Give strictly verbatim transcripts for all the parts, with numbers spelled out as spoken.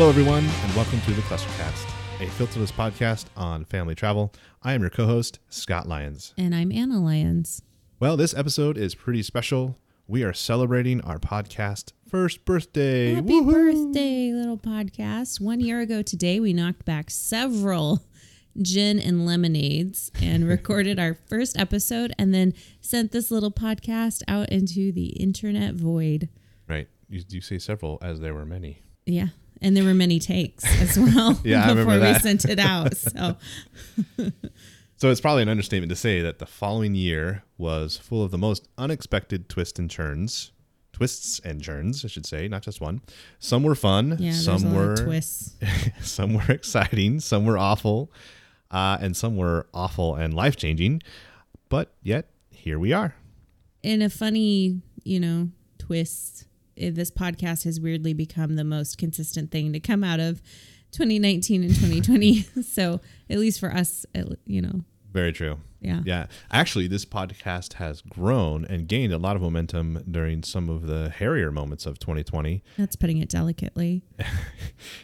Hello, everyone, and welcome to The ClusterCast, a filterless podcast on family travel. I am your co-host, Scott Lyons. And I'm Anna Lyons. Well, this episode is pretty special. We are celebrating our podcast first birthday. Happy Woo-hoo! Birthday, little podcast. One year ago today, we knocked back several gin and lemonades and recorded our first episode and then sent this little podcast out into the internet void. Right. You, you say several as there were many. Yeah. And there were many takes as well yeah, before I remember that. We sent it out. So. so it's probably an understatement to say that the following year was full of the most unexpected twists and turns. Twists and turns, I should say, not just one. Some were fun. Yeah, some were twists. Some were exciting. Some were awful. Uh, and some were awful and life-changing. But yet, here we are. In a funny, you know, twist, this podcast has weirdly become the most consistent thing to come out of twenty nineteen and twenty twenty. So at least for us, you know. Very true. Yeah. Yeah. Actually, this podcast has grown and gained a lot of momentum during some of the hairier moments of twenty twenty. That's putting it delicately.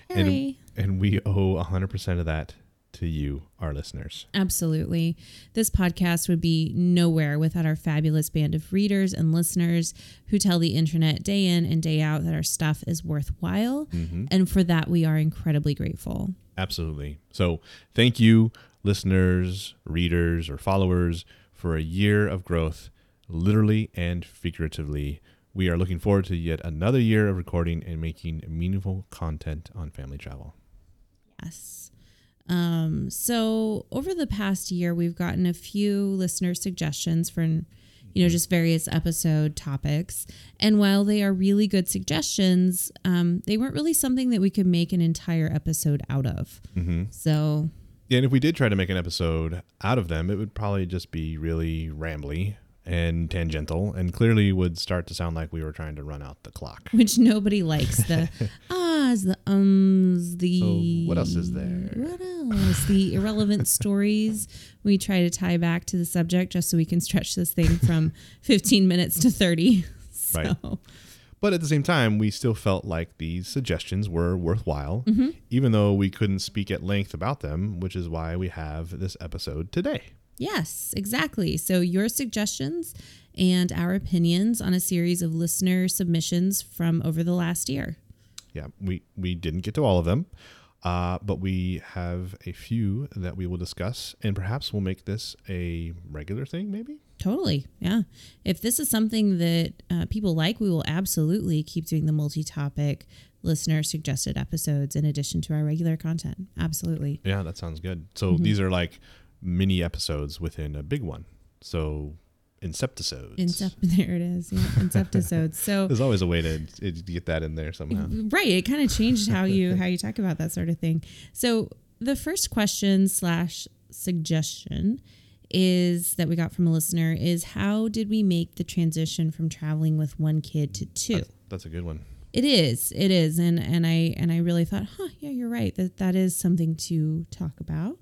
and, and we owe one hundred percent of that to you, our listeners. Absolutely. This podcast would be nowhere without our fabulous band of readers and listeners who tell the internet day in and day out that our stuff is worthwhile. Mm-hmm. And for that, we are incredibly grateful. Absolutely. So thank you, listeners, readers, or followers, for a year of growth, literally and figuratively. We are looking forward to yet another year of recording and making meaningful content on family travel. Yes. Um, so over the past year, we've gotten a few listener suggestions for, you know, just various episode topics. And while they are really good suggestions, um, they weren't really something that we could make an entire episode out of. Mm-hmm. So, yeah, and if we did try to make an episode out of them, it would probably just be really rambly and tangential and clearly would start to sound like we were trying to run out the clock, which nobody likes. The ahs, the ums, the oh, what else is there? What else? The irrelevant stories we try to tie back to the subject just so we can stretch this thing from fifteen minutes to thirty. So. Right. But at the same time, we still felt like these suggestions were worthwhile, mm-hmm. even though we couldn't speak at length about them, which is why we have this episode today. Yes, exactly. So your suggestions and our opinions on a series of listener submissions from over the last year. Yeah, we, we didn't get to all of them, uh, but we have a few that we will discuss, and perhaps we'll make this a regular thing, maybe? Totally, yeah. If this is something that uh, people like, we will absolutely keep doing the multi-topic listener-suggested episodes in addition to our regular content. Absolutely. Yeah, that sounds good. So mm-hmm. these are like mini episodes within a big one. So inceptisodes. Incep- there it is. Yeah, inceptisodes. So there's always a way to, to get that in there somehow. Right. It kind of changed how you how you talk about that sort of thing. So the first question slash suggestion is that we got from a listener is, how did we make the transition from traveling with one kid to two? That's, that's a good one. It is. It is. And and I and I really thought, huh, yeah, you're right. That that is something to talk about.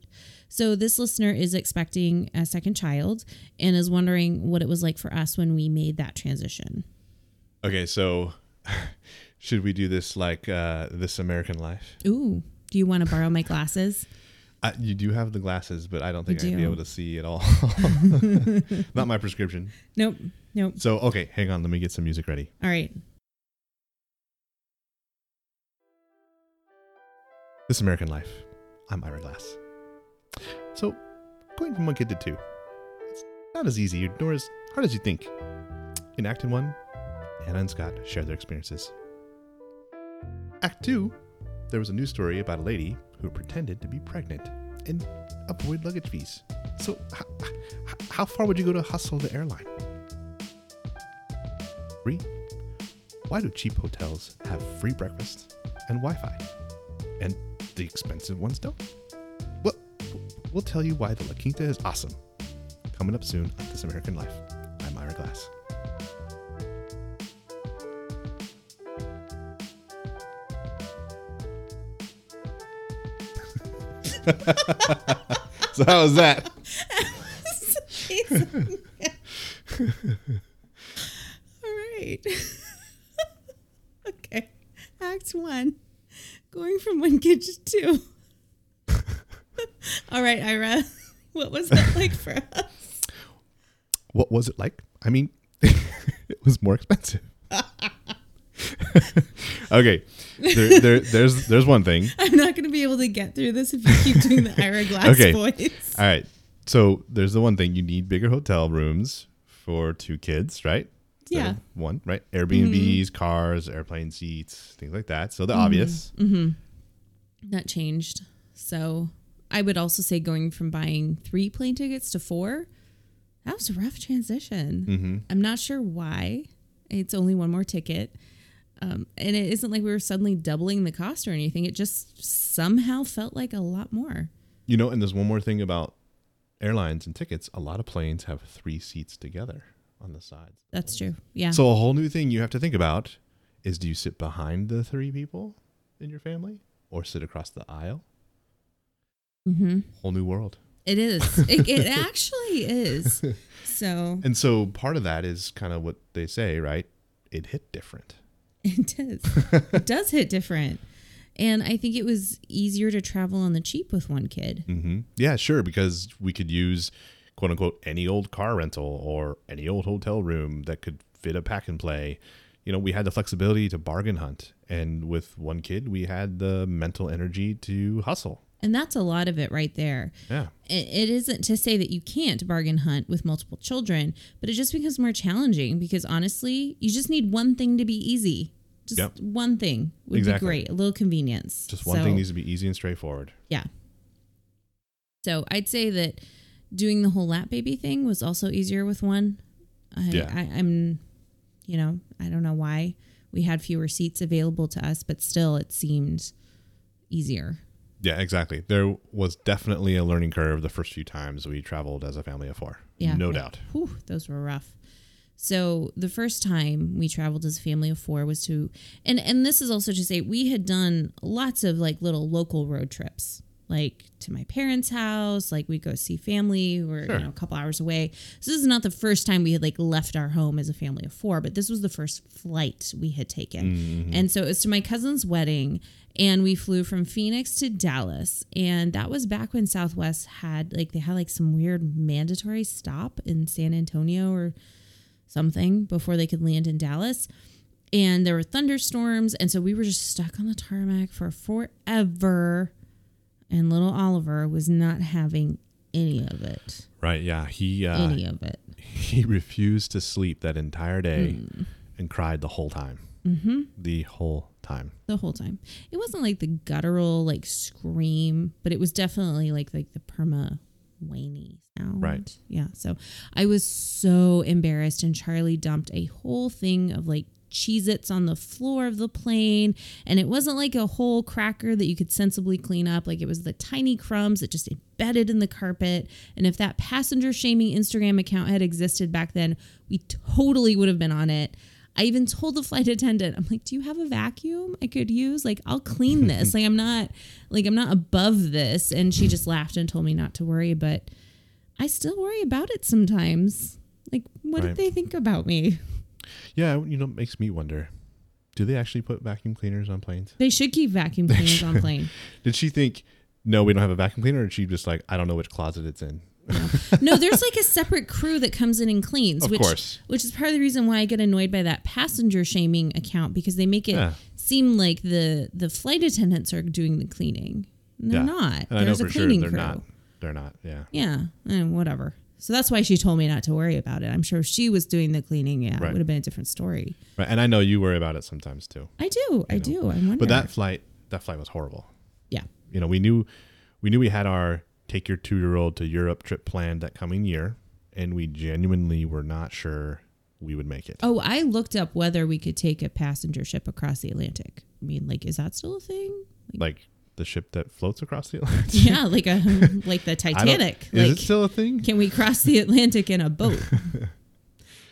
So this listener is expecting a second child and is wondering what it was like for us when we made that transition. Okay, so should we do this like uh, This American Life? Ooh, do you want to borrow my glasses? I, you do have the glasses, but I don't think I I'd do. be able to see at all. Not my prescription. Nope, nope. So, okay, hang on. Let me get some music ready. All right. This American Life. I'm Ira Glass. So, going from one kid to two, it's not as easy nor as hard as you think. In Act one, Anna and Scott share their experiences. Act two, there was a news story about a lady who pretended to be pregnant and avoid luggage fees. So, how, how far would you go to hustle the airline? Three, why do cheap hotels have free breakfast and Wi-Fi, and the expensive ones don't? We'll tell you why the La Quinta is awesome. Coming up soon on This American Life. I'm Ira Glass. So how was that? All right. Okay. Act one. Going from one kid to two. All right, Ira. What was that like for us? What was it like? I mean, it was more expensive. Okay. There, there, there's there's one thing. I'm not going to be able to get through this if you keep doing the Ira Glass okay. voice. All right. So there's the one thing. You need bigger hotel rooms for two kids, right? Yeah. One, right? Airbnbs, mm-hmm. cars, airplane seats, things like that. So the mm-hmm. obvious. Mm-hmm. That changed. So I would also say going from buying three plane tickets to four, that was a rough transition. Mm-hmm. I'm not sure why. It's only one more ticket. Um, and it isn't like we were suddenly doubling the cost or anything. It just somehow felt like a lot more. You know, and there's one more thing about airlines and tickets. A lot of planes have three seats together on the sides. That's true. Yeah. So a whole new thing you have to think about is, do you sit behind the three people in your family or sit across the aisle? Mm-hmm. Whole new world. It is. It, it actually is. So. And so part of that is kind of what they say, right? It hit different. It does. It does hit different. And I think it was easier to travel on the cheap with one kid. Mm-hmm. Yeah, sure. Because we could use, quote unquote, any old car rental or any old hotel room that could fit a pack and play. You know, we had the flexibility to bargain hunt. And with one kid, we had the mental energy to hustle. And that's a lot of it right there. Yeah. It isn't to say that you can't bargain hunt with multiple children, but it just becomes more challenging because honestly, you just need one thing to be easy. Just yep. one thing would exactly. be great. A little convenience. Just one so, thing needs to be easy and straightforward. Yeah. So I'd say that doing the whole lap baby thing was also easier with one. I, yeah. I, I'm, you know, I don't know why we had fewer seats available to us, but still it seemed easier. Yeah, exactly. There was definitely a learning curve the first few times we traveled as a family of four. Yeah. No yeah. doubt. Whew, those were rough. So the first time we traveled as a family of four was to, and, and this is also to say we had done lots of like little local road trips, like to my parents' house, like we'd go see family, we're sure. you know, a couple hours away. So this is not the first time we had like left our home as a family of four, but this was the first flight we had taken. Mm-hmm. And so it was to my cousin's wedding. And we flew from Phoenix to Dallas. And that was back when Southwest had like, they had like some weird mandatory stop in San Antonio or something before they could land in Dallas. And there were thunderstorms. And so we were just stuck on the tarmac for forever. And little Oliver was not having any of it. Right. Yeah. He, uh, any of it. He refused to sleep that entire day mm. and cried the whole time. Mm-hmm. The whole time. The whole time. It wasn't like the guttural like scream, but it was definitely like like the perma whiny sound. Right. Yeah. So I was so embarrassed, and Charlie dumped a whole thing of like Cheez-Its on the floor of the plane, and it wasn't like a whole cracker that you could sensibly clean up. Like it was the tiny crumbs that just embedded in the carpet. And if that passenger shaming Instagram account had existed back then, we totally would have been on it. I even told the flight attendant, I'm like, do you have a vacuum I could use? Like, I'll clean this. Like, I'm not like I'm not above this. And she just laughed and told me not to worry. But I still worry about it sometimes. Like, what right. did they think about me? Yeah. You know, it makes me wonder, do they actually put vacuum cleaners on planes? They should keep vacuum cleaners on planes. Did she think, no, we don't have a vacuum cleaner? Or did she just like, I don't know which closet it's in? No. no, there's like a separate crew that comes in and cleans, of which course. which is part of the reason why I get annoyed by that passenger shaming account, because they make it yeah. seem like the the flight attendants are doing the cleaning. And they're yeah. not. And there's I know a for cleaning sure they're crew. Not. They're not. Yeah. Yeah. And whatever. So that's why she told me not to worry about it. I'm sure if she was doing the cleaning, yeah, right. it would have been a different story. Right. And I know you worry about it sometimes too. I do. You I know. do. I wonder. But that flight, that flight was horrible. Yeah. You know, we knew, we knew we had our take your two-year-old to Europe trip planned that coming year, and we genuinely were not sure we would make it. Oh, I looked up whether we could take a passenger ship across the Atlantic. I mean, like, is that still a thing? Like, like the ship that floats across the Atlantic? Yeah, like a like the Titanic. Is like, it still a thing? Can we cross the Atlantic in a boat?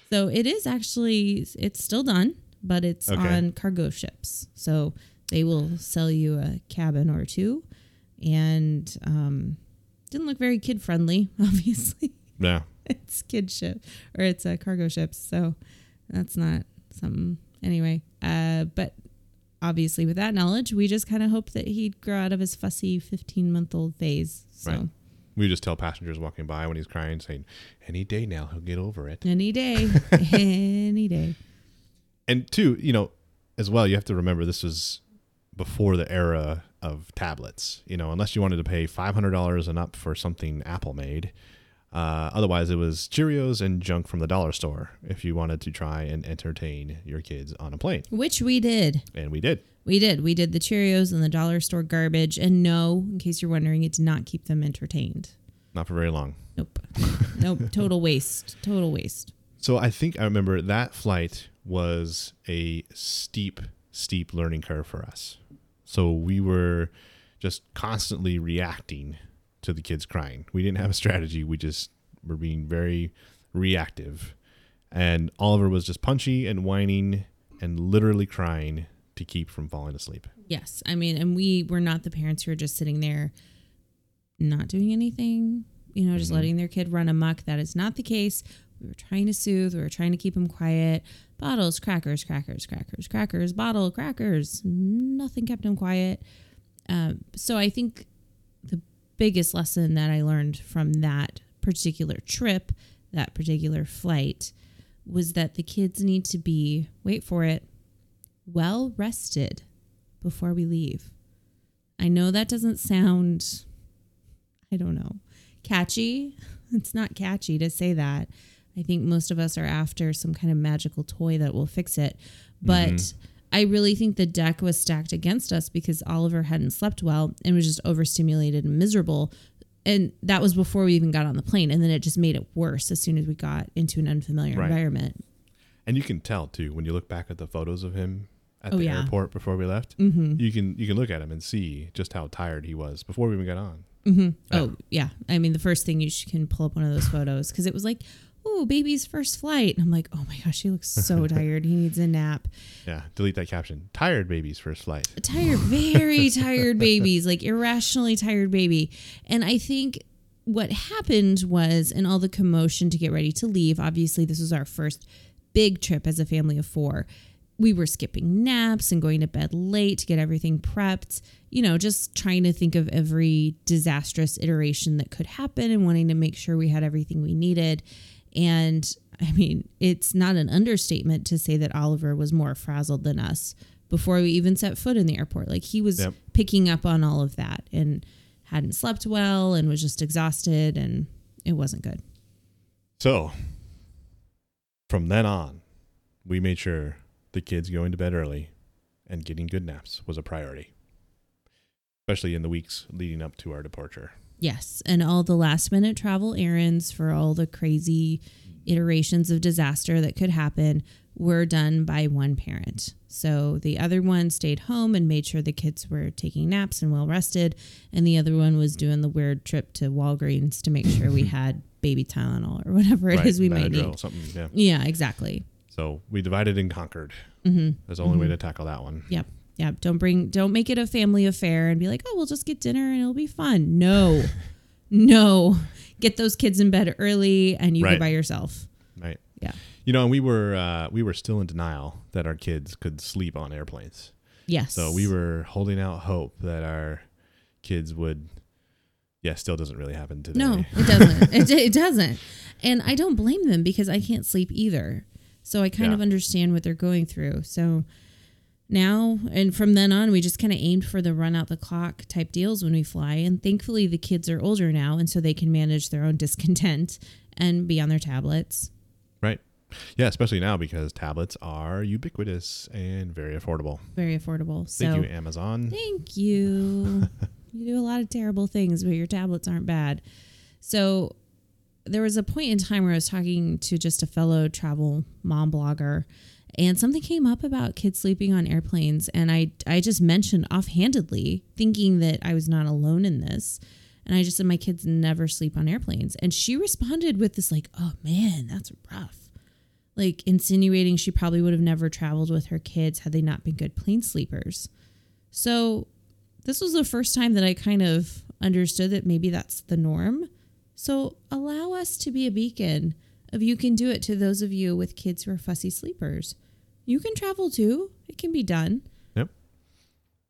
So it is actually, it's still done, but it's okay. on cargo ships. So they will sell you a cabin or two, and um. Didn't look very kid friendly, obviously. Yeah. It's kid ship or it's a cargo ship. So that's not something anyway. Uh, but obviously with that knowledge, we just kind of hope that he'd grow out of his fussy fifteen-month-old phase. So. Right. We just tell passengers walking by when he's crying, saying, any day now, he'll get over it. Any day. Any day. And two, you know, as well, you have to remember this was before the era of tablets. You know, unless you wanted to pay five hundred dollars and up for something Apple made. Uh, otherwise, it was Cheerios and junk from the dollar store if you wanted to try and entertain your kids on a plane. Which we did. And we did. We did. We did the Cheerios and the dollar store garbage. And no, in case you're wondering, it did not keep them entertained. Not for very long. Nope. Nope. Total waste. Total waste. So I think I remember that flight was a steep, steep learning curve for us. So we were just constantly reacting to the kids crying. We didn't have a strategy. We just were being very reactive. And Oliver was just punchy and whining and literally crying to keep from falling asleep. Yes. I mean, and we were not the parents who are just sitting there not doing anything, you know, just mm-hmm. letting their kid run amok. That is not the case. We were trying to soothe. We were trying to keep him quiet. Bottles, crackers, crackers, crackers, crackers, bottle, crackers. Nothing kept him quiet. Um, so I think the biggest lesson that I learned from that particular trip, that particular flight, was that the kids need to be, wait for it, well rested before we leave. I know that doesn't sound, I don't know, catchy. It's not catchy to say that. I think most of us are after some kind of magical toy that will fix it. But mm-hmm. I really think the deck was stacked against us because Oliver hadn't slept well and was just overstimulated and miserable. And that was before we even got on the plane. And then it just made it worse as soon as we got into an unfamiliar right. environment. And you can tell, too, when you look back at the photos of him at oh, the yeah. airport before we left, mm-hmm. you can you can look at him and see just how tired he was before we even got on. Mm-hmm. Oh, yeah. I mean, the first thing you can pull up one of those photos because it was like, oh, baby's first flight. And I'm like, oh my gosh, he looks so tired. He needs a nap. Yeah. Delete that caption. Tired baby's first flight. A tired, very tired babies, like irrationally tired baby. And I think what happened was in all the commotion to get ready to leave, obviously this was our first big trip as a family of four. We were skipping naps and going to bed late to get everything prepped, you know, just trying to think of every disastrous iteration that could happen and wanting to make sure we had everything we needed. And I mean, it's not an understatement to say that Oliver was more frazzled than us before we even set foot in the airport. Like he was yep. picking up on all of that and hadn't slept well and was just exhausted and it wasn't good. So from then on, we made sure the kids going to bed early and getting good naps was a priority, especially in the weeks leading up to our departure. Yes, and all the last-minute travel errands for all the crazy iterations of disaster that could happen were done by one parent. So the other one stayed home and made sure the kids were taking naps and well-rested, and the other one was doing the weird trip to Walgreens to make sure we had baby Tylenol or whatever it right, is we might need. Something, yeah. yeah, exactly. So we divided and conquered. Mm-hmm. That's the only mm-hmm. way to tackle that one. Yep. Yeah, don't bring, don't make it a family affair and be like, oh, we'll just get dinner and it'll be fun. No, no, get those kids in bed early and you right. go by yourself. Right. Yeah. You know, and we were, uh, we were still in denial that our kids could sleep on airplanes. Yes. So we were holding out hope that our kids would, yeah, still doesn't really happen today. No, it doesn't. it, it doesn't. And I don't blame them because I can't sleep either. So I kind yeah. of understand what they're going through. So now and from then on, we just kind of aimed for the run out the clock type deals when we fly. And thankfully, the kids are older now, and so they can manage their own discontent and be on their tablets. Right. Yeah, especially now because tablets are ubiquitous and very affordable. Very affordable. Thank so, you, Amazon. Thank you. You do a lot of terrible things, but your tablets aren't bad. So there was a point in time where I was talking to just a fellow travel mom blogger, and something came up about kids sleeping on airplanes. And I I just mentioned offhandedly, thinking that I was not alone in this. And I just said, my kids never sleep on airplanes. And she responded with this like, oh, man, that's rough. Like insinuating she probably would have never traveled with her kids had they not been good plane sleepers. So this was the first time that I kind of understood that maybe that's the norm. So allow us to be a beacon of you can do it to those of you with kids who are fussy sleepers. You can travel too. It can be done. Yep.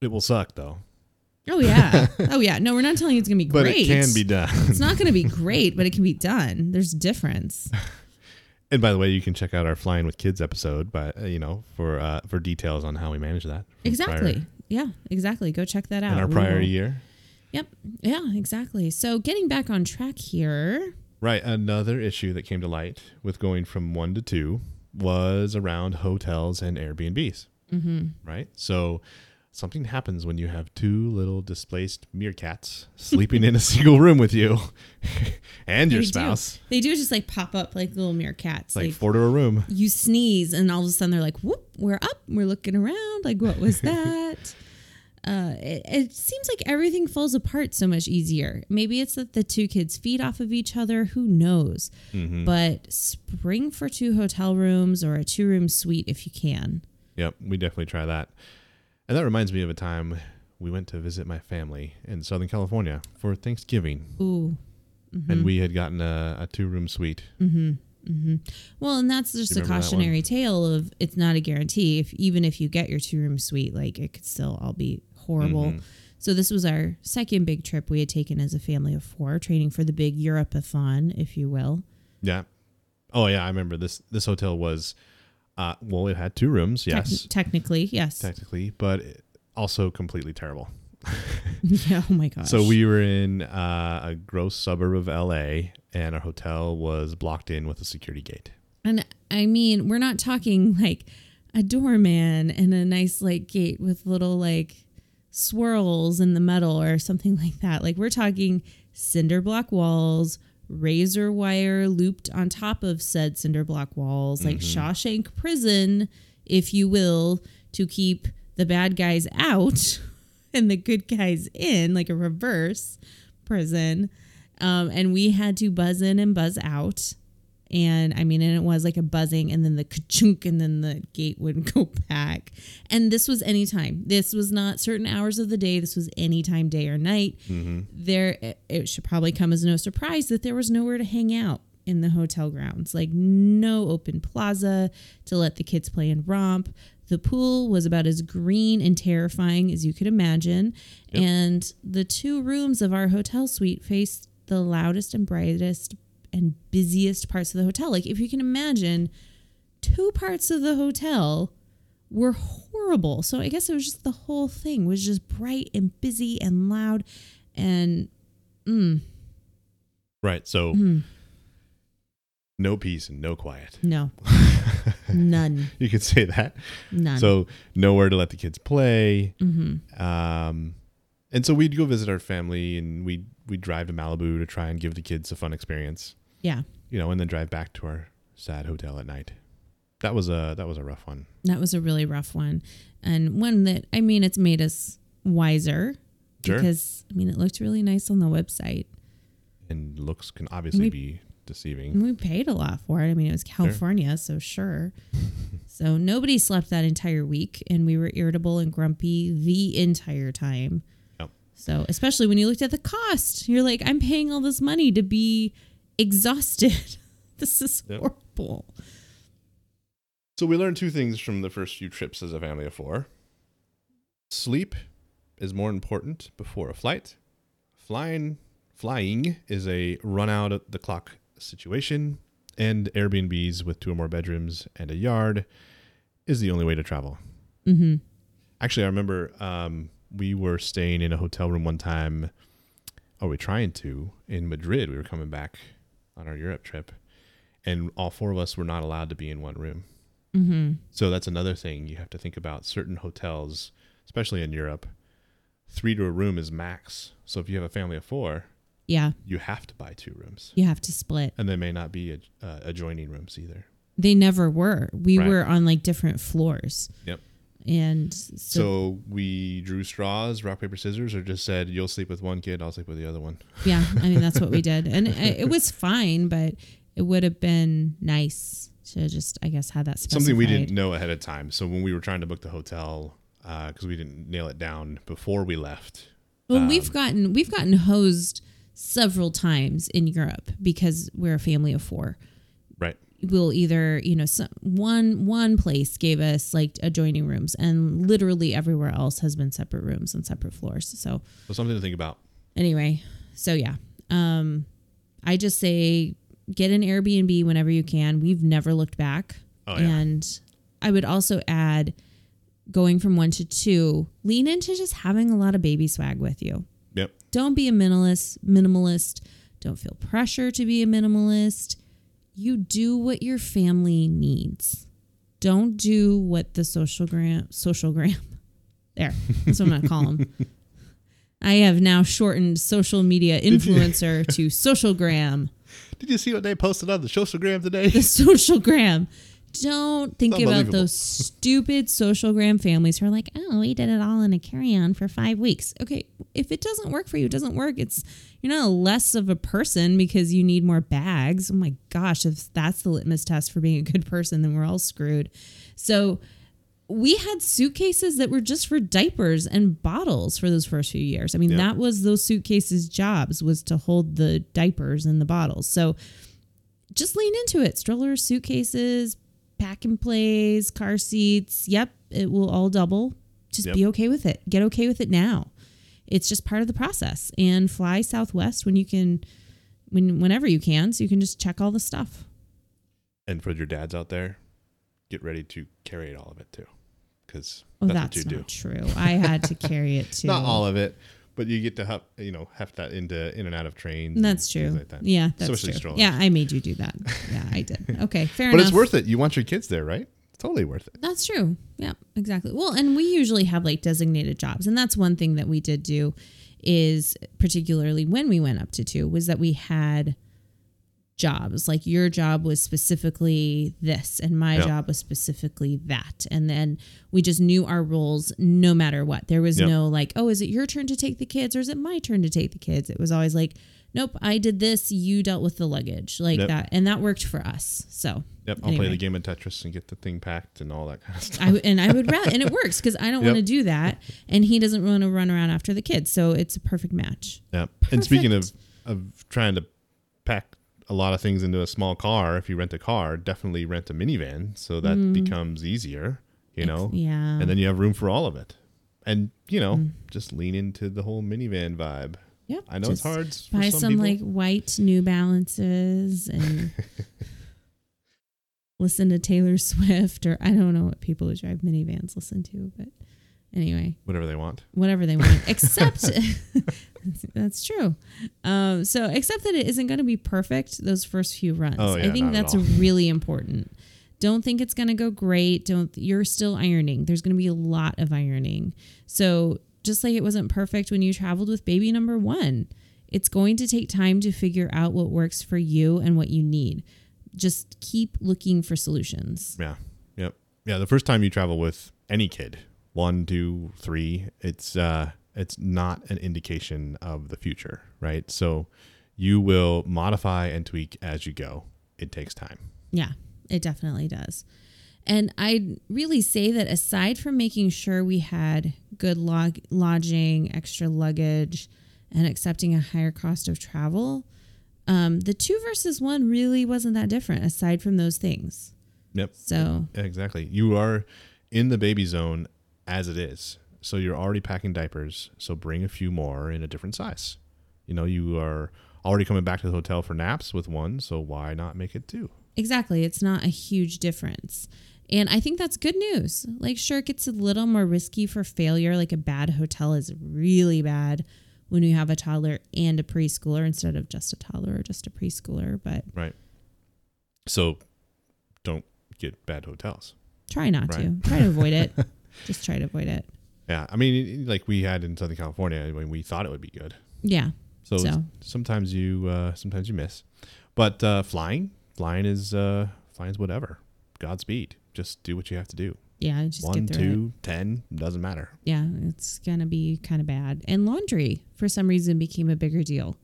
It will suck, though. Oh, yeah. Oh, yeah. No, we're not telling you it's going to be great. But it can be done. It's not going to be great, but it can be done. There's a difference. And by the way, you can check out our Flying with Kids episode, by, you know, for uh, for details on how we manage that. Exactly. Prior. Yeah, exactly. Go check that out. In our prior will... year. Yep. Yeah, exactly. So getting back on track here. Right. Another issue that came to light with going from one to two was around hotels and Airbnbs. Mm-hmm. Right. So something happens when you have two little displaced meerkats sleeping in a single room with you and your they spouse. Do. They do just like pop up like little meerkats. Like, like four to a room. You sneeze and all of a sudden they're like, whoop, we're up. We're looking around. Like, what was that? uh, it, it seems like everything falls apart so much easier. Maybe it's that the two kids feed off of each other. Who knows? Mm-hmm. But spring for two hotel rooms or a two room suite if you can. Yep. We definitely try that. And that reminds me of a time we went to visit my family in Southern California for Thanksgiving. Ooh. Mm-hmm. And we had gotten a, a two-room suite. Mm-hmm. Mm-hmm. Well, and that's just a cautionary tale of it's not a guarantee. If even if you get your two-room suite, like it could still all be horrible. Mm-hmm. So this was our second big trip we had taken as a family of four, training for the big Europe-a-thon, if you will. Yeah. Oh, yeah. I remember this. This hotel was... Uh, well, it had two rooms, yes. Techn- technically, yes. Technically, but also completely terrible. Yeah, oh my gosh. So we were in uh, a gross suburb of L A, and our hotel was blocked in with a security gate. And I mean, we're not talking like a doorman and a nice like gate with little like swirls in the metal or something like that. Like we're talking cinder block walls, razor wire looped on top of said cinder block walls, like mm-hmm. Shawshank Prison, if you will, to keep the bad guys out and the good guys in, like a reverse prison. Um, and we had to buzz in and buzz out. And I mean, and it was like a buzzing and then the ka-chunk and then the gate wouldn't go back. And this was any time. This was not certain hours of the day. This was any time, day or night. Mm-hmm. There, it should probably come as no surprise that there was nowhere to hang out in the hotel grounds. Like no open plaza to let the kids play and romp. The pool was about as green and terrifying as you could imagine. Yep. And the two rooms of our hotel suite faced the loudest and brightest and busiest parts of the hotel. Like if you can imagine, two parts of the hotel were horrible. So I guess it was just the whole thing was just bright and busy and loud and mm. Right. So mm. no peace and no quiet. No. None. You could say that. None. So nowhere to let the kids play. Mm-hmm. Um and so we'd go visit our family and we'd we'd drive to Malibu to try and give the kids a fun experience. Yeah. You know, and then drive back to our sad hotel at night. That was a that was a rough one. That was a really rough one. And one that, I mean, it's made us wiser. Sure. Because, I mean, it looked really nice on the website. And looks can obviously we, be deceiving. We paid a lot for it. I mean, it was California, sure. so sure. So nobody slept that entire week. And we were irritable and grumpy the entire time. So especially when you looked at the cost, you're like, I'm paying all this money to be exhausted. This is yep. horrible. So we learned two things from the first few trips as a family of four. Sleep is more important before a flight. Flying, flying is a run out of the clock situation. And Airbnbs with two or more bedrooms and a yard is the only way to travel. Mm-hmm. Actually, I remember... Um, we were staying in a hotel room one time, or we were trying to, in Madrid. We were coming back on our Europe trip, and all four of us were not allowed to be in one room. Mm-hmm. So that's another thing you have to think about. Certain hotels, especially in Europe, three to a room is max. So if you have a family of four, yeah, you have to buy two rooms. You have to split. And there may not be ad- uh, adjoining rooms either. They never were. We right. were on like different floors. Yep. And so, so we drew straws, rock, paper, scissors, or just said, you'll sleep with one kid, I'll sleep with the other one. Yeah, I mean, that's what we did. And it, it was fine, but it would have been nice to just, I guess, have that specified. Something we didn't know ahead of time. So when we were trying to book the hotel, because uh, we didn't nail it down before we left. Well, um, we've gotten we've gotten hosed several times in Europe because we're a family of four. Right. we'll either, you know, some, one one place gave us like adjoining rooms, and literally everywhere else has been separate rooms and separate floors. So well, something to think about. Anyway, so yeah, um, I just say get an Airbnb whenever you can. We've never looked back. Oh, yeah. And I would also add, going from one to two, lean into just having a lot of baby swag with you. Yep. Don't be a minimalist. Minimalist. Don't feel pressure to be a minimalist. You do what your family needs. Don't do what the social gram, social gram. There, that's what I'm gonna call them. I have now shortened social media influencer to social gram. Did you see what they posted on the social gram today? The social gram. Don't think about those stupid social gram families who are like, oh, we did it all in a carry-on for five weeks. Okay, if it doesn't work for you, it doesn't work. It's you're not less of a person because you need more bags. Oh my gosh, if that's the litmus test for being a good person, then we're all screwed. So we had suitcases that were just for diapers and bottles for those first few years. I mean, yeah. that was those suitcases' jobs, was to hold the diapers and the bottles. So just lean into it. Strollers, suitcases, pack and plays, car seats. Yep. It will all double. Just yep. be okay with it. Get okay with it now. It's just part of the process, and fly Southwest when you can, when, whenever you can. So you can just check all the stuff. And for your dads out there, get ready to carry it, all of it too. Cause oh, that's, that's what you not do. True. I had to carry it too. Not all of it, but you get to have, you know, have that into in and out of trains. That's true. Like that. Yeah, that's Especially true. Strollers. Yeah, I made you do that. Yeah, I did. Okay, fair but enough. But it's worth it. You want your kids there, right? It's totally worth it. That's true. Yeah, exactly. Well, and we usually have like designated jobs. And that's one thing that we did do is, particularly when we went up to two, was that we had jobs. Like your job was specifically this and my yep. job was specifically that. And then we just knew our roles no matter what. There was yep. no like, oh, is it your turn to take the kids or is it my turn to take the kids? It was always like, nope, I did this. You dealt with the luggage like yep. that. And that worked for us. So yep, I'll anyway. play the game of Tetris and get the thing packed and all that kind of stuff. I, and I would rather, and it works because I don't yep. want to do that. And he doesn't want to run around after the kids. So it's a perfect match. Yeah. And speaking of, of trying to pack a lot of things into a small car, if you rent a car, definitely rent a minivan. So that mm. becomes easier, you know? It's, yeah. And then you have room for all of it. And, you know, mm. just lean into the whole minivan vibe. Yep. I know just it's hard. For buy some, some like white New Balances and listen to Taylor Swift, or I don't know what people who drive minivans listen to, but anyway, whatever they want, whatever they want, except that's true. Um, so except that it isn't going to be perfect those first few runs. Oh, yeah, I think that's really important. Don't think it's going to go great. Don't you're still ironing. There's going to be a lot of ironing. So just like it wasn't perfect when you traveled with baby number one, it's going to take time to figure out what works for you and what you need. Just keep looking for solutions. Yeah. Yep. Yeah. The first time you travel with any kid, one, two, three, it's, uh, it's not an indication of the future, right? So you will modify and tweak as you go. It takes time. Yeah, it definitely does. And I'd really say that aside from making sure we had good log- lodging, extra luggage, and accepting a higher cost of travel, um, the two versus one really wasn't that different aside from those things. Yep. So exactly. You are in the baby zone as it is. So you're already packing diapers. So bring a few more in a different size. You know, you are already coming back to the hotel for naps with one. So why not make it two? Exactly. It's not a huge difference. And I think that's good news. Like, sure, it gets a little more risky for failure. Like a bad hotel is really bad when you have a toddler and a preschooler instead of just a toddler or just a preschooler. But right. So don't get bad hotels. Try not right? to. Try to avoid it. Just try to avoid it. Yeah. I mean, like we had in Southern California, I mean, we thought it would be good. Yeah. So, so. sometimes you uh, sometimes you miss. But uh, flying, flying is uh, flying is whatever. Godspeed. Just do what you have to do. Yeah, just one, get through two, it. ten, doesn't matter. Yeah, it's gonna be kind of bad. And laundry, for some reason, became a bigger deal.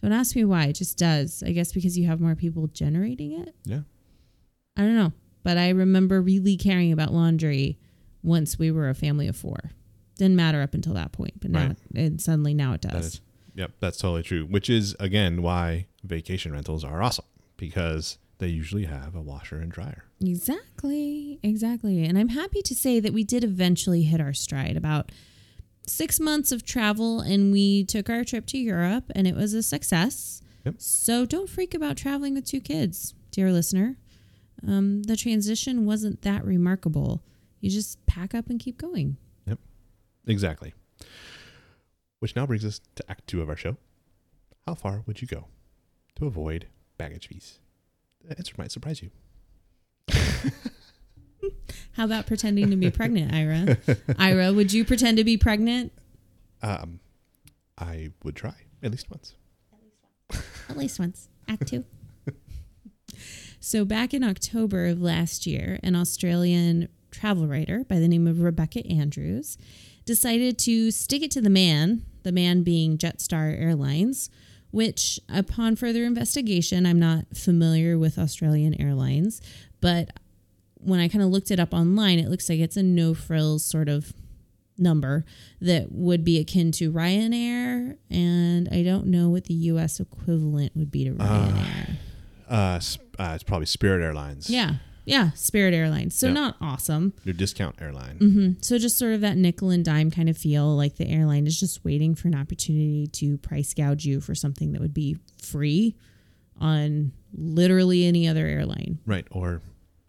Don't ask me why. It just does. I guess because you have more people generating it. Yeah. I don't know, but I remember really caring about laundry once we were a family of four. Didn't matter up until that point, but now right. it, and suddenly now it does. That is, yep, that's totally true. Which is again why vacation rentals are awesome, because they usually have a washer and dryer. Exactly. Exactly. And I'm happy to say that we did eventually hit our stride. About six months of travel and we took our trip to Europe and it was a success. Yep. So don't freak about traveling with two kids, dear listener. Um, the transition wasn't that remarkable. You just pack up and keep going. Yep. Exactly. Which now brings us to act two of our show. How far would you go to avoid baggage fees? The answer might surprise you. How about pretending to be pregnant, Ira? Ira, would you pretend to be pregnant? Um, I would try at least once. At least once. At least once. Act two. So back in October of last year, an Australian travel writer by the name of Rebecca Andrews decided to stick it to the man, the man being Jetstar Airlines, which upon further investigation, I'm not familiar with Australian Airlines, but when I kind of looked it up online, it looks like it's a no-frills sort of number that would be akin to Ryanair, and I don't know what the U S equivalent would be to Ryanair. Uh, uh, uh, it's probably Spirit Airlines. Yeah, yeah, Spirit Airlines. So yeah. Not awesome. Your discount airline. Mm-hmm. So just sort of that nickel and dime kind of feel, like the airline is just waiting for an opportunity to price gouge you for something that would be free on literally any other airline. Right, or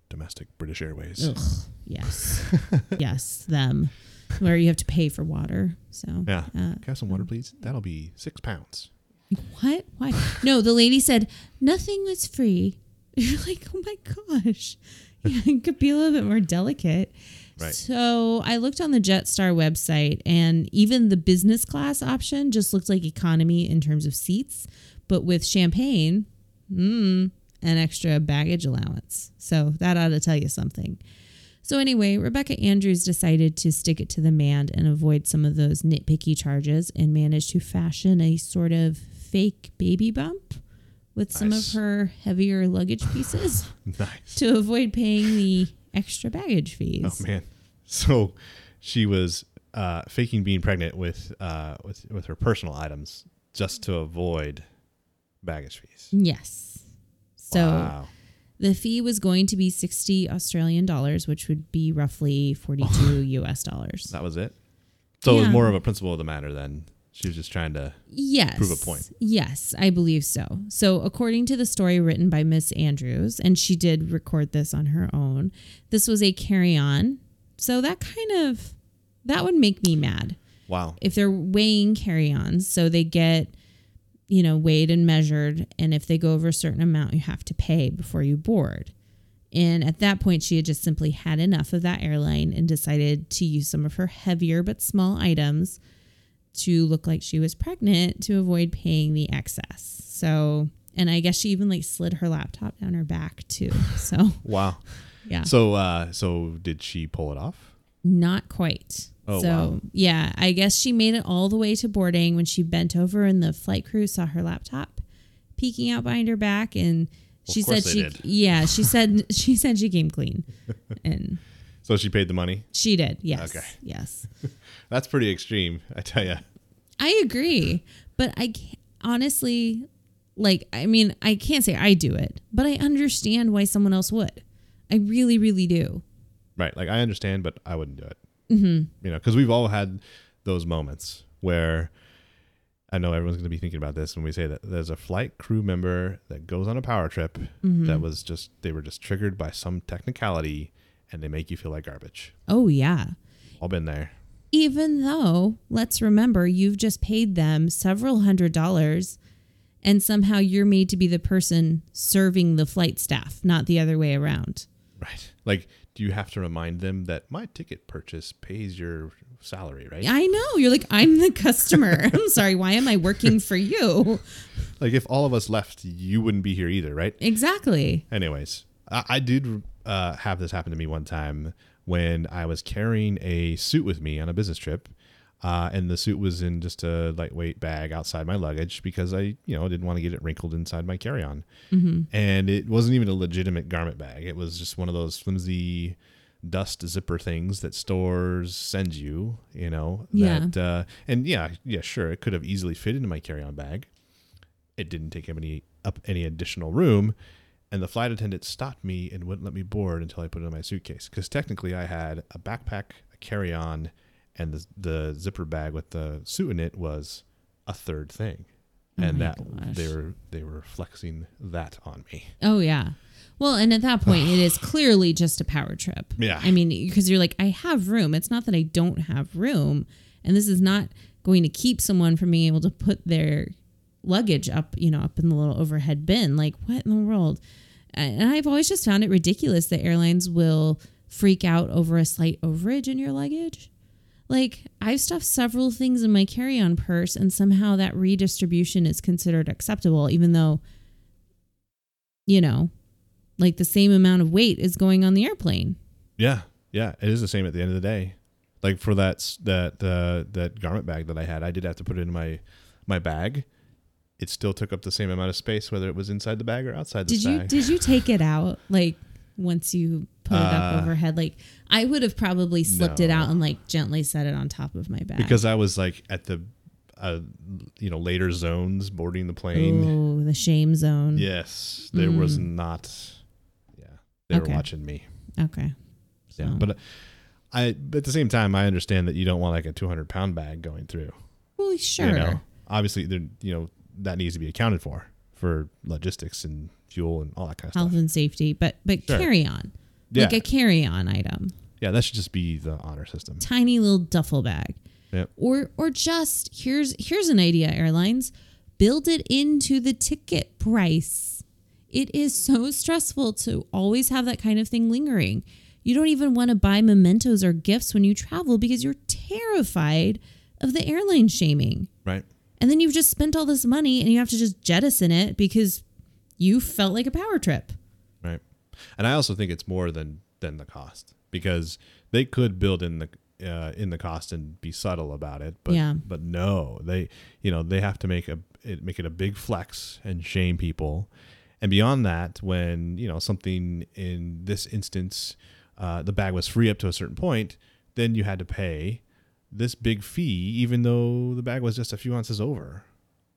domestic British Airways. Ugh, yes. Yes, them. Where you have to pay for water. So yeah. Uh, Can I have some water, please? That'll be six pounds. What? Why? No, the lady said, nothing was free. You're like, oh my gosh. Yeah, it could be a little bit more delicate. Right. So I looked on the Jetstar website, and even the business class option just looked like economy in terms of seats, but with champagne, mmm. an extra baggage allowance. So that ought to tell you something. So anyway, Rebecca Andrews decided to stick it to the man and avoid some of those nitpicky charges and managed to fashion a sort of fake baby bump with nice. Some of her heavier luggage pieces nice. To avoid paying the extra baggage fees. Oh man. So she was uh, faking being pregnant with, uh, with, with her personal items just to avoid baggage fees. Yes. So wow. The fee was going to be sixty Australian dollars, which would be roughly forty-two U S dollars. That was it? So yeah. It was more of a principle of the matter then. She was just trying to yes. prove a point. Yes, I believe so. So according to the story written by Miss Andrews, and she did record this on her own, this was a carry-on. So that kind of, that would make me mad. Wow. If they're weighing carry-ons, so they get... you know, weighed and measured. And if they go over a certain amount, you have to pay before you board. And at that point, she had just simply had enough of that airline and decided to use some of her heavier but small items to look like she was pregnant to avoid paying the excess. So, and I guess she even like slid her laptop down her back too. So, wow. Yeah. So, uh, so did she pull it off? Not quite. Oh, so, wow. Yeah, I guess she made it all the way to boarding when she bent over and the flight crew saw her laptop peeking out behind her back. And well, she said she, did. yeah, she said, she said she came clean. And so she paid the money? She did. Yes. Okay. Yes. That's pretty extreme. I tell you. I agree. But I can't, honestly, like, I mean, I can't say I do it, but I understand why someone else would. I really, really do. Right. Like I understand, but I wouldn't do it. Mm-hmm. You know, because we've all had those moments where I know everyone's going to be thinking about this when we say that there's a flight crew member that goes on a power trip mm-hmm. that was just, they were just triggered by some technicality and they make you feel like garbage. Oh, yeah. All been there. Even though, let's remember, you've just paid them several hundred dollars and somehow you're made to be the person serving the flight staff, not the other way around. Right. Like, do you have to remind them that my ticket purchase pays your salary, right? I know. You're like, I'm the customer. I'm sorry. Why am I working for you? Like, if all of us left, you wouldn't be here either, right? Exactly. Anyways, I, I did uh, have this happen to me one time when I was carrying a suit with me on a business trip. Uh, and the suit was in just a lightweight bag outside my luggage because I, you know, didn't want to get it wrinkled inside my carry-on. Mm-hmm. And it wasn't even a legitimate garment bag. It was just one of those flimsy dust zipper things that stores send you, you know. Yeah. That, uh, and yeah, yeah, sure. It could have easily fit into my carry-on bag. It didn't take up any, up any additional room. And the flight attendant stopped me and wouldn't let me board until I put it in my suitcase. Because technically I had a backpack, a carry-on, and the, the zipper bag with the suit in it was a third thing. Oh and that gosh. they were they were flexing that on me. Oh, yeah. Well, and at that point, it is clearly just a power trip. Yeah. I mean, because you're like, I have room. It's not that I don't have room. And this is not going to keep someone from being able to put their luggage up, you know, up in the little overhead bin. Like, what in the world? And I've always just found it ridiculous that airlines will freak out over a slight overage in your luggage. Like, I've stuffed several things in my carry-on purse, and somehow that redistribution is considered acceptable, even though, you know, like the same amount of weight is going on the airplane. Yeah, yeah, it is the same at the end of the day. Like for that that uh, that garment bag that I had, I did have to put it in my my bag. It still took up the same amount of space, whether it was inside the bag or outside the did bag. Did you did you take it out like once you put uh, it up overhead? Like I would have probably slipped no. it out and like gently set it on top of my bag because I was like at the uh, you know later zones boarding the plane. Oh, the shame zone. Yes, there mm. was not. Yeah, they okay. were watching me. Okay. So. Yeah, but I at the same time I understand that you don't want like a two hundred pound bag going through. Well, sure. You know, obviously, they're you know. that needs to be accounted for for logistics and fuel and all that kind of health stuff. Health and safety, but but sure. carry on. Yeah. Like a carry on item. Yeah, that should just be the honor system. Tiny little duffel bag. Yep. Or or just here's here's an idea, airlines. Build it into the ticket price. It is so stressful to always have that kind of thing lingering. You don't even want to buy mementos or gifts when you travel because you're terrified of the airline shaming. Right. And then you've just spent all this money and you have to just jettison it because you felt like a power trip. Right. And I also think it's more than, than the cost because they could build in the uh, in the cost and be subtle about it. But yeah. but no, they you know, they have to make a it, make it a big flex and shame people. And beyond that, when, you know, something in this instance, uh, the bag was free up to a certain point, then you had to pay this big fee, even though the bag was just a few ounces over,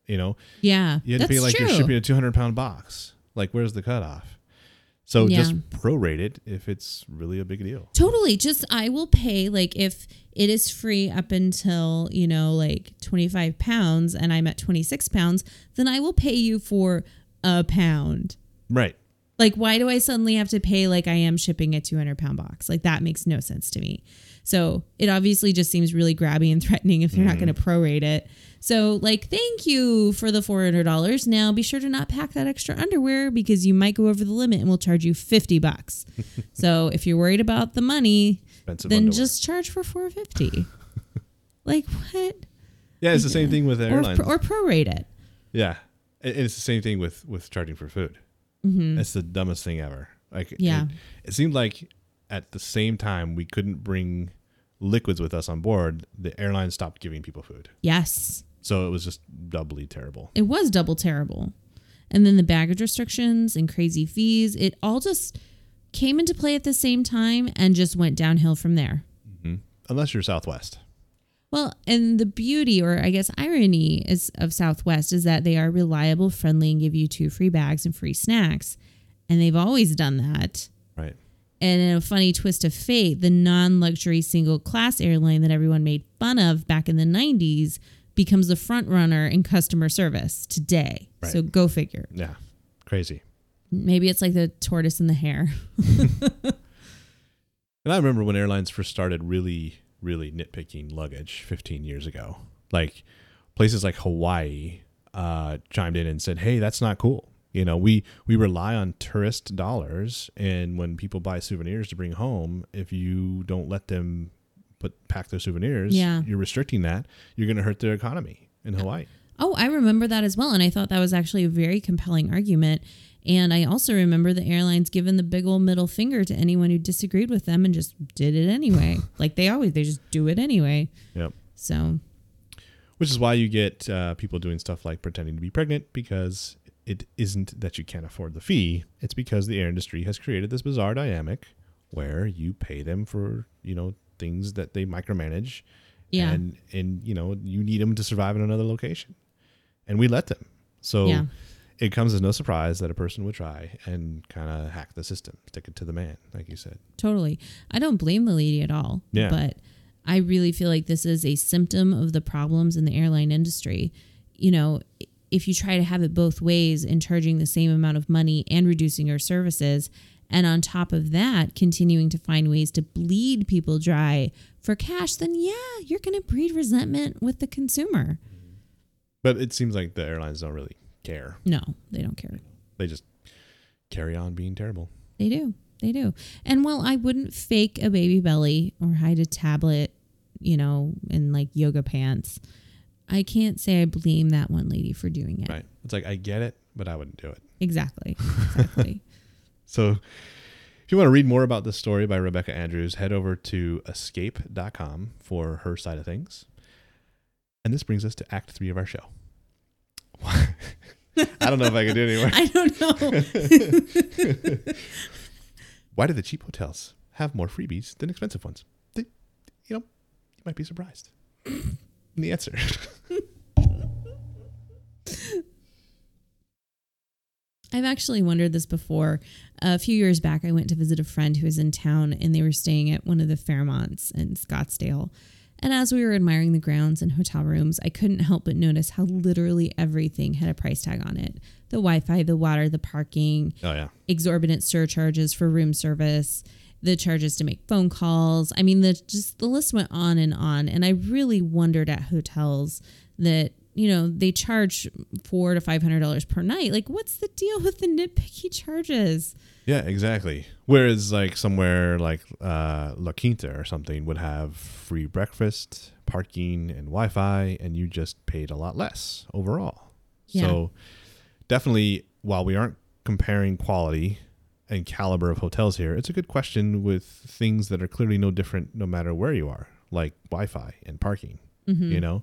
you know? Yeah, you had to that's pay like true. You're shipping a two hundred pound box. Like, where's the cutoff? So yeah. just prorate it if it's really a big deal. Totally. Just, I will pay, like, if it is free up until, you know, like twenty-five pounds and I'm at twenty-six pounds, then I will pay you for a pound. Right. Like, why do I suddenly have to pay like I am shipping a two hundred pound box? Like, that makes no sense to me. So it obviously just seems really grabby and threatening if they're mm. not going to prorate it. So, like, thank you for the four hundred dollars. Now be sure to not pack that extra underwear because you might go over the limit and we'll charge you fifty bucks. So if you're worried about the money, expensive then underwear. Just charge for four hundred fifty dollars. Like, what? Yeah, it's the same thing with airlines. Or, or prorate it. Yeah. And it's the same thing with, with charging for food. Mm-hmm. That's the dumbest thing ever. Like, yeah. It, it seemed like at the same time we couldn't bring liquids with us on board. The airline stopped giving people food. Yes. So it was just doubly terrible. It was double terrible. And then the baggage restrictions and crazy fees, it all just came into play at the same time and just went downhill from there. Mm-hmm. Unless you're Southwest. Well, and the beauty, or I guess irony, is of Southwest is that they are reliable, friendly, and give you two free bags and free snacks. And they've always done that. Right. And in a funny twist of fate, the non-luxury single-class airline that everyone made fun of back in the nineties becomes the front runner in customer service today. Right. So go figure. Yeah. Crazy. Maybe it's like the tortoise and the hare. And I remember when airlines first started really... really nitpicking luggage fifteen years ago. Like places like Hawaii uh, chimed in and said, hey, that's not cool. You know, we, we rely on tourist dollars. And when people buy souvenirs to bring home, if you don't let them put pack their souvenirs, yeah. you're restricting that. You're going to hurt their economy in Hawaii. Oh, I remember that as well. And I thought that was actually a very compelling argument. And I also remember the airlines giving the big old middle finger to anyone who disagreed with them and just did it anyway. Like they always, they just do it anyway. Yep. So. Which is why you get uh, people doing stuff like pretending to be pregnant, because it isn't that you can't afford the fee. It's because the air industry has created this bizarre dynamic where you pay them for, you know, things that they micromanage. Yeah. And, and you know, you need them to survive in another location. And we let them. So. Yeah. it comes as no surprise that a person would try and kind of hack the system, stick it to the man, like you said. Totally. I don't blame the lady at all. Yeah. But I really feel like this is a symptom of the problems in the airline industry. You know, if you try to have it both ways in charging the same amount of money and reducing your services, and on top of that, continuing to find ways to bleed people dry for cash, then yeah, you're going to breed resentment with the consumer. But it seems like the airlines don't really care. No, they don't care. They just carry on being terrible. They do. They do. And while I wouldn't fake a baby belly or hide a tablet, you know, in like yoga pants, I can't say I blame that one lady for doing it. Right. It's like, I get it, but I wouldn't do it. Exactly. Exactly. So if you want to read more about this story by Rebecca Andrews, head over to escape dot com for her side of things. And this brings us to act three of our show. I don't know if I can do it anymore. I don't know. Why do the cheap hotels have more freebies than expensive ones? They, you know, you might be surprised. The answer. I've actually wondered this before. A few years back, I went to visit a friend who was in town, and they were staying at one of the Fairmonts in Scottsdale. And as we were admiring the grounds and hotel rooms, I couldn't help but notice how literally everything had a price tag on it. The Wi-Fi, the water, the parking, oh, yeah. exorbitant surcharges for room service, the charges to make phone calls. I mean, the just the list went on and on. And I really wondered at hotels that, you know, they charge four to five hundred dollars per night. Like, what's the deal with the nitpicky charges? Yeah, exactly. Whereas like somewhere like uh, La Quinta or something would have free breakfast, parking, and Wi-Fi, and you just paid a lot less overall. Yeah. So definitely, while we aren't comparing quality and caliber of hotels here, it's a good question with things that are clearly no different no matter where you are, like Wi-Fi and parking, mm-hmm. you know?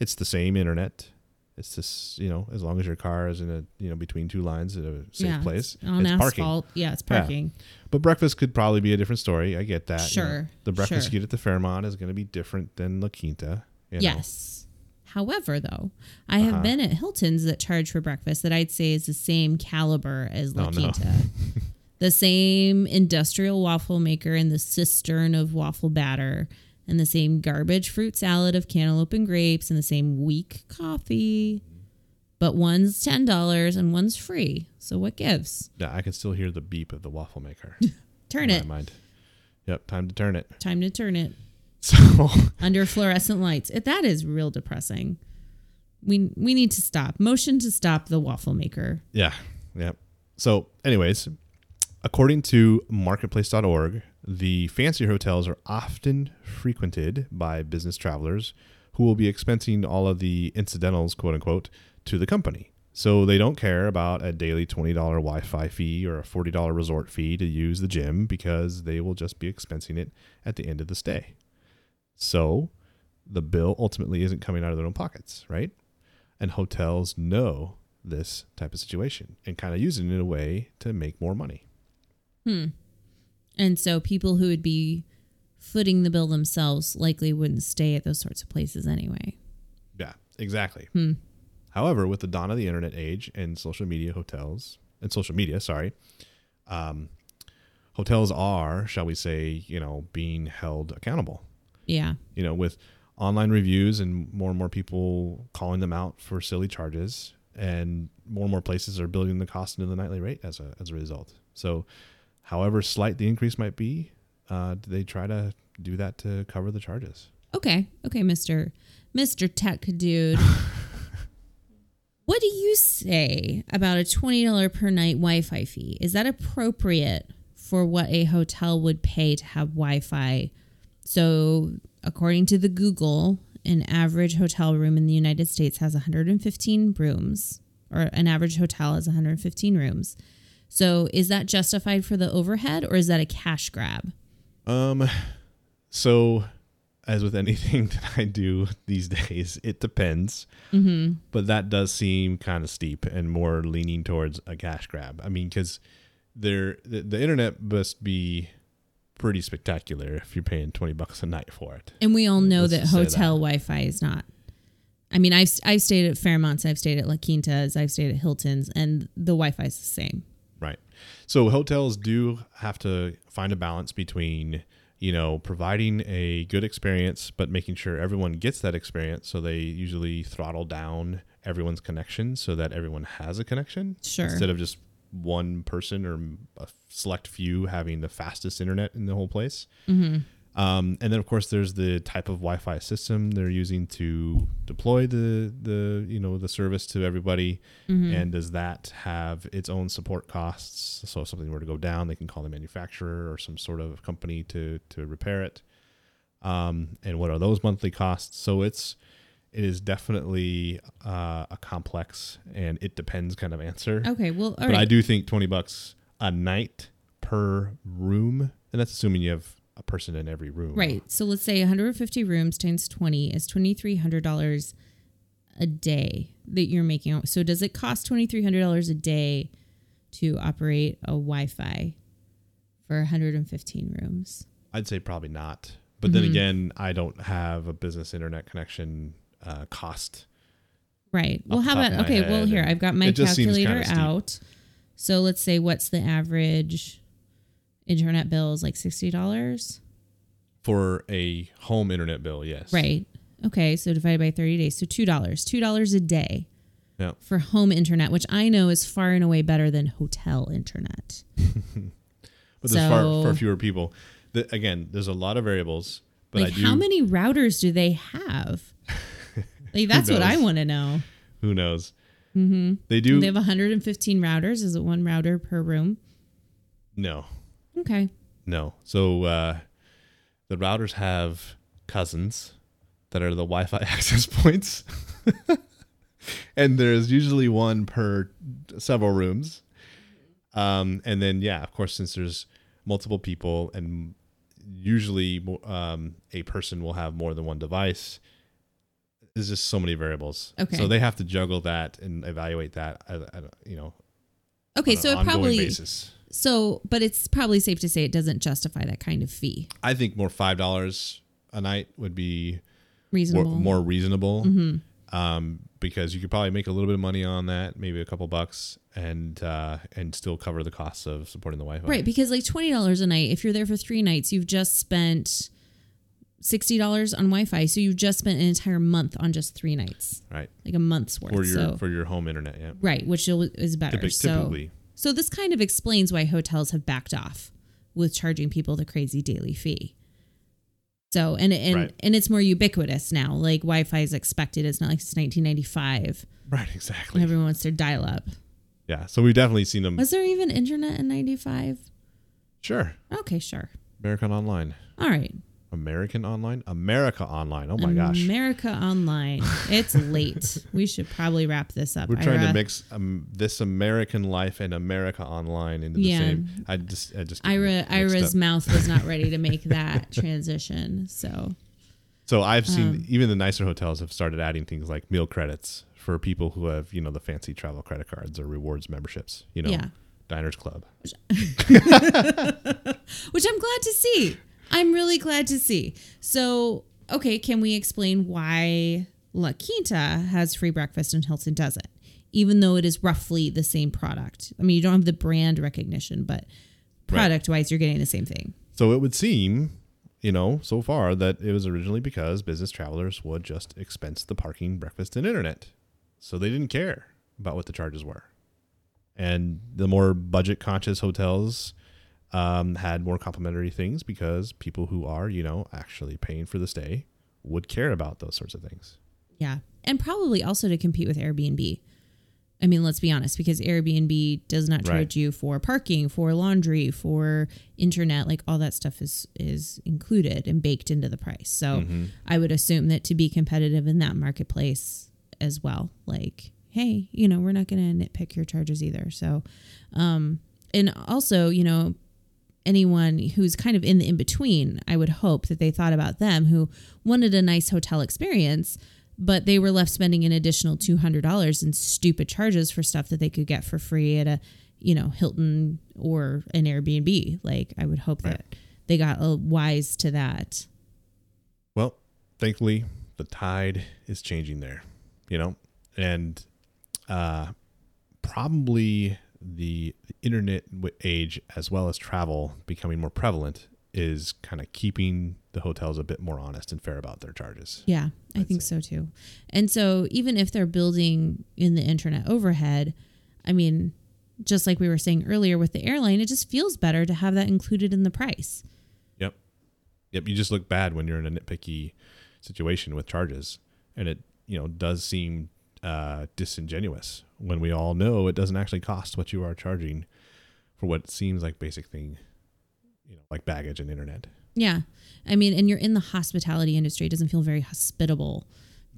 It's the same internet. It's just, you know, as long as your car is in a, you know, between two lines at a safe yeah, place. It's on it's asphalt. Parking. Yeah, it's parking. Yeah. But breakfast could probably be a different story. I get that. Sure. You know, the breakfast sure. you get at the Fairmont is going to be different than La Quinta. You know? Yes. However, though, I uh-huh. have been at Hilton's that charge for breakfast that I'd say is the same caliber as La oh, Quinta. No. The same industrial waffle maker and the cistern of waffle batter, and the same garbage fruit salad of cantaloupe and grapes, and the same weak coffee. But one's ten dollars and one's free. So what gives? Yeah, I can still hear the beep of the waffle maker. Turn it. In my mind. Yep, time to turn it. Time to turn it. So under fluorescent lights. It, that is real depressing. We we need to stop. Motion to stop the waffle maker. Yeah, yeah. So anyways, according to marketplace dot org, the fancier hotels are often frequented by business travelers who will be expensing all of the incidentals, quote unquote, to the company. So they don't care about a daily twenty dollars Wi-Fi fee or a forty dollars resort fee to use the gym because they will just be expensing it at the end of the stay. So the bill ultimately isn't coming out of their own pockets, right? And hotels know this type of situation and kind of use it in a way to make more money. Hmm. And so people who would be footing the bill themselves likely wouldn't stay at those sorts of places anyway. Yeah, exactly. Hmm. However, with the dawn of the internet age and social media hotels and social media, sorry, um, hotels are, shall we say, you know, being held accountable. Yeah. You know, with online reviews and more and more people calling them out for silly charges, and more and more places are building the cost into the nightly rate as a as a result. So, however slight the increase might be, uh, they try to do that to cover the charges. Okay. Okay, Mister Mister Tech Dude. What do you say about a twenty dollars per night Wi-Fi fee? Is that appropriate for what a hotel would pay to have Wi-Fi? So according to the Google, an average hotel room in the United States has one hundred fifteen rooms, or an average hotel has one hundred fifteen rooms. So is that justified for the overhead, or is that a cash grab? Um, so as with anything that I do these days, it depends. Mm-hmm. But that does seem kind of steep and more leaning towards a cash grab. I mean, because there the, the internet must be pretty spectacular if you're paying twenty bucks a night for it. And we all know Let's that hotel that. Wi-Fi is not I mean, I've I've stayed at Fairmonts, I've stayed at La Quintas, I've stayed at Hiltons, and the Wi-Fi is the same. Right. So hotels do have to find a balance between, you know, providing a good experience, but making sure everyone gets that experience. So they usually throttle down everyone's connection so that everyone has a connection. Sure. Instead of just one person or a select few having the fastest internet in the whole place. Mm-hmm. Um, and then, of course, there's the type of Wi-Fi system they're using to deploy the, the you know, the service to everybody. Mm-hmm. And does that have its own support costs? So if something were to go down, they can call the manufacturer or some sort of company to to repair it. Um, and what are those monthly costs? So it's it is definitely uh, a complex and it depends kind of answer. Okay, well, all but right. I do think twenty bucks a night per room, and that's assuming you have a person in every room. Right. So let's say one hundred fifty rooms times twenty is twenty-three hundred dollars a day that you're making. So does it cost twenty-three hundred dollars a day to operate a Wi-Fi for one hundred fifteen rooms? I'd say probably not. But mm-hmm. then again, I don't have a business internet connection uh, cost. Right. Well, how about, okay, well, here, I've got my calculator out. So let's say what's the average internet bill is like sixty dollars for a home internet bill. Yes. Right. Okay. So divided by thirty days. So two dollars, two dollars a day yep. for home internet, which I know is far and away better than hotel internet. But so, there's far, far fewer people. The, again, there's a lot of variables, but like I do, how many routers do they have? Like that's what I want to know. Who knows? Mm-hmm. They do. They have one hundred fifteen routers. Is it one router per room? No. Okay. No. So uh, the routers have cousins that are the Wi-Fi access points. And there's usually one per several rooms. Um, and then, yeah, of course, since there's multiple people and usually um, a person will have more than one device, there's just so many variables. Okay. So they have to juggle that and evaluate that, at, at, you know, okay, on so an it ongoing probably, basis. So, but it's probably safe to say it doesn't justify that kind of fee. I think more five dollars a night would be reasonable. More, more reasonable mm-hmm. um, because you could probably make a little bit of money on that, maybe a couple bucks, and uh, and still cover the costs of supporting the Wi-Fi. Right, because like twenty dollars a night, if you're there for three nights, you've just spent sixty dollars on Wi-Fi, so you've just spent an entire month on just three nights. Right. Like a month's worth. For your, so. for your home internet, yeah. Right, which is better. Typically. So. typically So this kind of explains why hotels have backed off with charging people the crazy daily fee. So, and and, right. and it's more ubiquitous now. Like Wi-Fi is expected. It's not like it's nineteen ninety-five. Right, exactly. Everyone wants their dial-up. Yeah, so we've definitely seen them. Was there even internet in ninety-five? Sure. Okay, sure. American Online. All right. American Online? America Online. Oh my America gosh. America Online. It's late. We should probably wrap this up. We're trying Ira. to mix um, This American Life and America Online into the yeah. same. I just, I just. Ira, Ira's up. Mouth was not ready to make that transition. So. So I've seen um, even the nicer hotels have started adding things like meal credits for people who have, you know, the fancy travel credit cards or rewards memberships, you know, yeah. Diners Club. Which, which I'm glad to see. I'm really glad to see. So, okay, can we explain why La Quinta has free breakfast and Hilton doesn't, even though it is roughly the same product? I mean, you don't have the brand recognition, but product-wise, right. You're getting the same thing. So it would seem, you know, so far that it was originally because business travelers would just expense the parking, breakfast, and internet. So they didn't care about what the charges were. And the more budget-conscious hotels Um, had more complimentary things because people who are, you know, actually paying for the stay would care about those sorts of things. Yeah. And probably also to compete with Airbnb. I mean, let's be honest, because Airbnb does not charge right. you for parking, for laundry, for internet, like all that stuff is, is included and baked into the price. So mm-hmm. I would assume that to be competitive in that marketplace as well, like, hey, you know, we're not going to nitpick your charges either. So, um, and also, you know, anyone who's kind of in the in-between, I would hope that they thought about them who wanted a nice hotel experience, but they were left spending an additional two hundred dollars in stupid charges for stuff that they could get for free at a, you know, Hilton or an Airbnb. Like I would hope right. that they got wise to that. Well, thankfully the tide is changing there. you know, and uh, probably the internet age as well as travel becoming more prevalent is kind of keeping the hotels a bit more honest and fair about their charges. Yeah, I I'd think say. so too. And so even if they're building in the internet overhead, I mean, just like we were saying earlier with the airline, it just feels better to have that included in the price. Yep. Yep. You just look bad when you're in a nitpicky situation with charges. And it, you know, does seem uh, disingenuous when we all know it doesn't actually cost what you are charging for what seems like basic thing, you know, like baggage and internet. Yeah. I mean, and you're in the hospitality industry. It doesn't feel very hospitable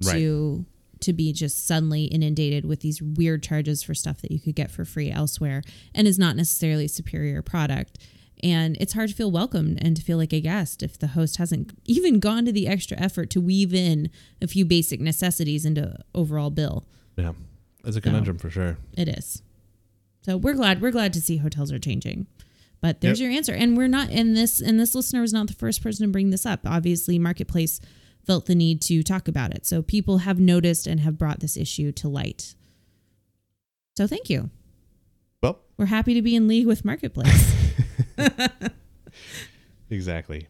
to... Right. to be just suddenly inundated with these weird charges for stuff that you could get for free elsewhere and is not necessarily a superior product. And it's hard to feel welcomed and to feel like a guest if the host hasn't even gone to the extra effort to weave in a few basic necessities into overall bill. Yeah. That's a conundrum so, for sure. It is. So we're glad, we're glad to see hotels are changing, but there's yep. your answer. And we're not in this, and this listener was not the first person to bring this up. Obviously, Marketplace felt the need to talk about it. So people have noticed and have brought this issue to light. So thank you. Well, we're happy to be in league with Marketplace. Exactly.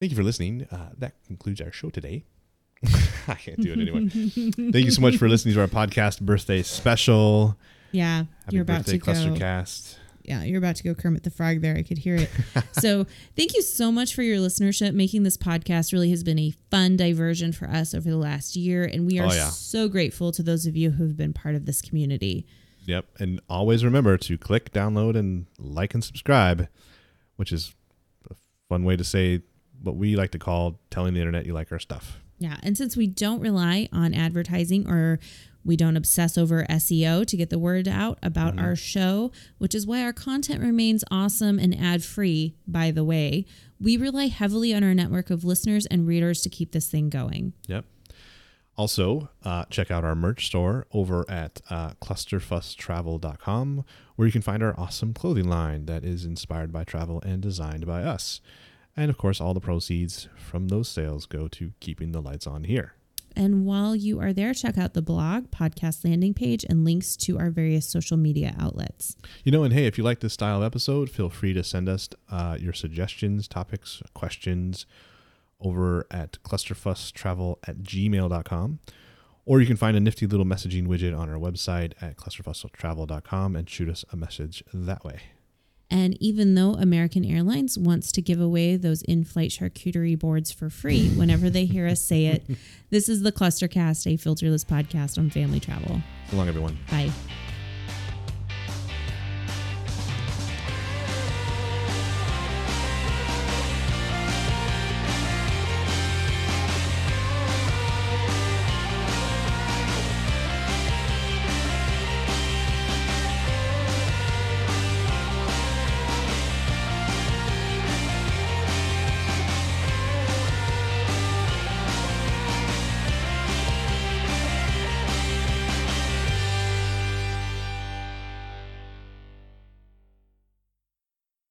Thank you for listening. Uh, that concludes our show today. I can't do it anyway. Thank you so much for listening to our podcast birthday special. Yeah. Happy you're about birthday, to go. ClusterCast. Yeah, you're about to go Kermit the Frog there. I could hear it. So thank you so much for your listenership. Making this podcast really has been a fun diversion for us over the last year. And we are oh, yeah. so grateful to those of you who have been part of this community. Yep. And always remember to click, download, and like and subscribe, which is a fun way to say what we like to call telling the internet you like our stuff. Yeah. And since we don't rely on advertising or we don't obsess over S E O to get the word out about mm-hmm. our show, which is why our content remains awesome and ad-free, by the way. We rely heavily on our network of listeners and readers to keep this thing going. Yep. Also, uh, check out our merch store over at uh, cluster fuss travel dot com, where you can find our awesome clothing line that is inspired by travel and designed by us. And, of course, all the proceeds from those sales go to keeping the lights on here. And while you are there, check out the blog, podcast landing page, and links to our various social media outlets. You know, and hey, if you like this style of episode, feel free to send us uh, your suggestions, topics, questions over at clusterfuss travel at gmail dot com. Or you can find a nifty little messaging widget on our website at cluster fuss travel dot com and shoot us a message that way. And even though American Airlines wants to give away those in-flight charcuterie boards for free whenever they hear us say it, this is the ClusterCast, a filterless podcast on family travel. So long, everyone. Bye.